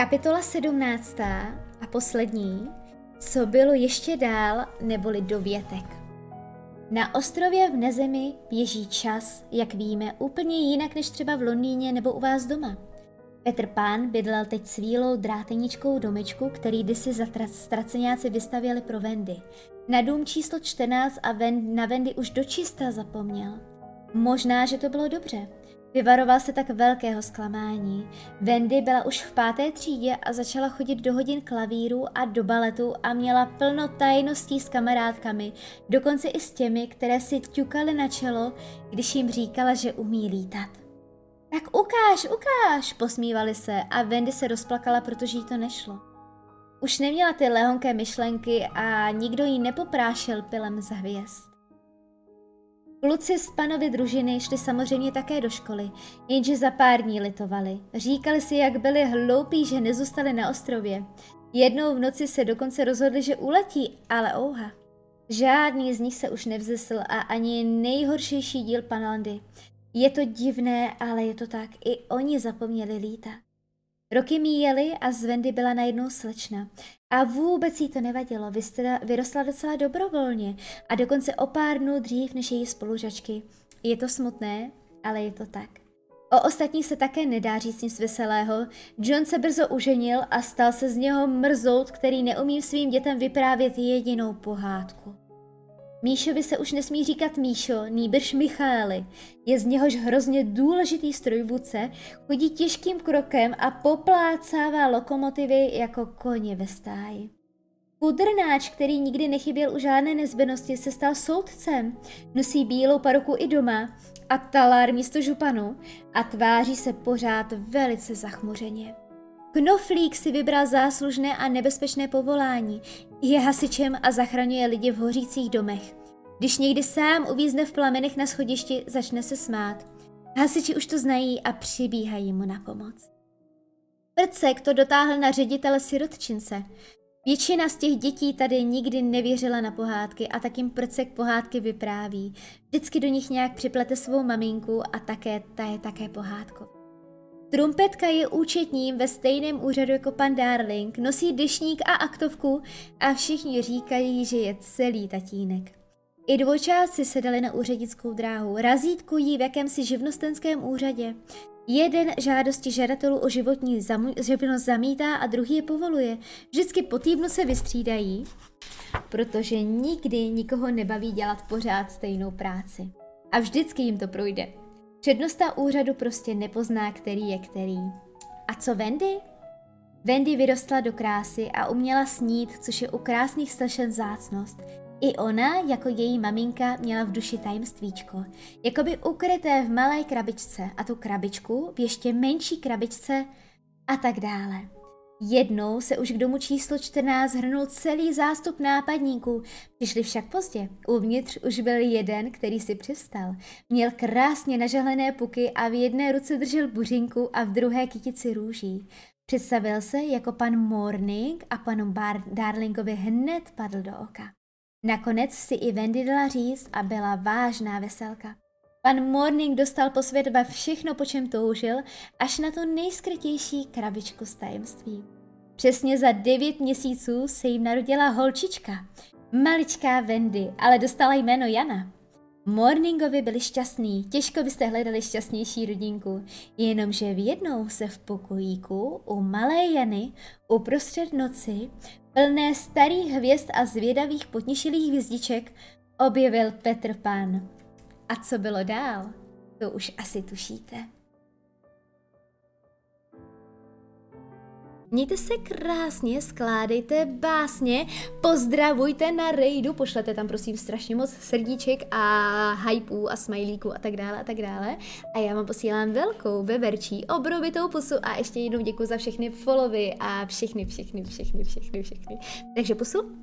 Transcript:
Kapitola 17. a poslední, co bylo ještě dál, neboli dovětek. Na ostrově v Nezemi běží čas, jak víme, úplně jinak než třeba v Londýně nebo u vás doma. Petr Pan bydlel teď s výlou dráteničkou domečku, který kdysi ztraceňáci vystavěli pro Wendy. Na dům číslo 14 a na Wendy už dočista zapomněl. Možná, že to bylo dobře. Vyvaroval se tak velkého zklamání. Wendy byla už v 5. třídě a začala chodit do hodin klavíru a do baletu a měla plno tajností s kamarádkami, dokonce i s těmi, které si ťukaly na čelo, když jim říkala, že umí lítat. Tak ukáž, posmívali se a Wendy se rozplakala, protože jí to nešlo. Už neměla ty lehonké myšlenky a nikdo jí nepoprášil pilem z hvězd. Kluci z Panovy družiny šli samozřejmě také do školy, jenže za pár dní litovali. Říkali si, jak byli hloupí, že nezůstali na ostrově. Jednou v noci se dokonce rozhodli, že uletí, ale ouha. Žádný z nich se už nevzesl a ani nejhoršejší díl Panandy. Je to divné, ale je to tak, i oni zapomněli lítat. Roky míjely a z Wendy byla najednou slečna. A vůbec jí to nevadilo, vyrostla docela dobrovolně a dokonce o pár dnů dřív než její spolužačky. Je to smutné, ale je to tak. O ostatních se také nedá říct nic veselého. John se brzo uženil a stal se z něho mrzout, který neumí svým dětem vyprávět jedinou pohádku. Míšovi se už nesmí říkat Míšo, nýbrž Michaeli. Je z něhož hrozně důležitý strojvůdce, chodí těžkým krokem a poplácává lokomotivy jako koně ve stáji. Kudrnáč, který nikdy nechyběl u žádné nezbytnosti, se stal soudcem. Nosí bílou paruku i doma a talár místo županu a tváří se pořád velice zachmuřeně. Knoflík si vybral záslužné a nebezpečné povolání. Je hasičem a zachraňuje lidi v hořících domech. Když někdy sám uvízne v plamenech na schodišti, začne se smát. Hasiči už to znají a přibíhají mu na pomoc. Prcek to dotáhl na ředitele sirotčince. Většina z těch dětí tady nikdy nevěřila na pohádky a tak jim Prcek pohádky vypráví. Vždycky do nich nějak připlete svou maminku a také ta je také pohádkou. Trumpetka je účetním ve stejném úřadu jako pan Darling, nosí deštník a aktovku a všichni říkají, že je celý tatínek. I dvojčáci sedali na úřednickou dráhu, razítkují v jakémsi živnostenském úřadě. Jeden žádosti žadatelů o životní živnost zamítá a druhý je povoluje. Vždycky po týdnu se vystřídají, protože nikdy nikoho nebaví dělat pořád stejnou práci. A vždycky jim to projde. Přednosta úřadu prostě nepozná, který je který. A co Wendy? Wendy vyrostla do krásy a uměla snít, což je u krásných slešen vzácnost. I ona, jako její maminka, měla v duši tajemstvíčko. Jakoby ukryté v malé krabičce a tu krabičku v ještě menší krabičce a tak dále. Jednou se už k domu číslo 14 hrnul celý zástup nápadníků, přišli však pozdě. Uvnitř už byl jeden, který si přivstal. Měl krásně nažehlené puky a v jedné ruce držel buřinku a v druhé kytici růží. Představil se jako pan Morning a panu Darlingovi hned padl do oka. Nakonec si i Wendy dala říct a byla vážná veselka. Pan Morning dostal po světba všechno, po čem toužil, až na tu nejskrytější krabičku s tajemstvím. Přesně za 9 měsíců se jim narodila holčička, maličká Wendy, ale dostala jméno Jana. Morningovi byli šťastní, těžko byste hledali šťastnější rodinku, jenomže v jednou se v pokojíku u malé Jany uprostřed noci, plné starých hvězd a zvědavých potnišilých hvězdiček, objevil Petr Pan. A co bylo dál, to už asi tušíte. Mějte se krásně, skládejte básně, pozdravujte na rejdu, pošlete tam prosím strašně moc srdíček a hypeů a smajlíků a tak dále. A já vám posílám velkou, veverčí, obrovitou pusu a ještě jednou děkuji za všechny followy a všechny. Takže pusu.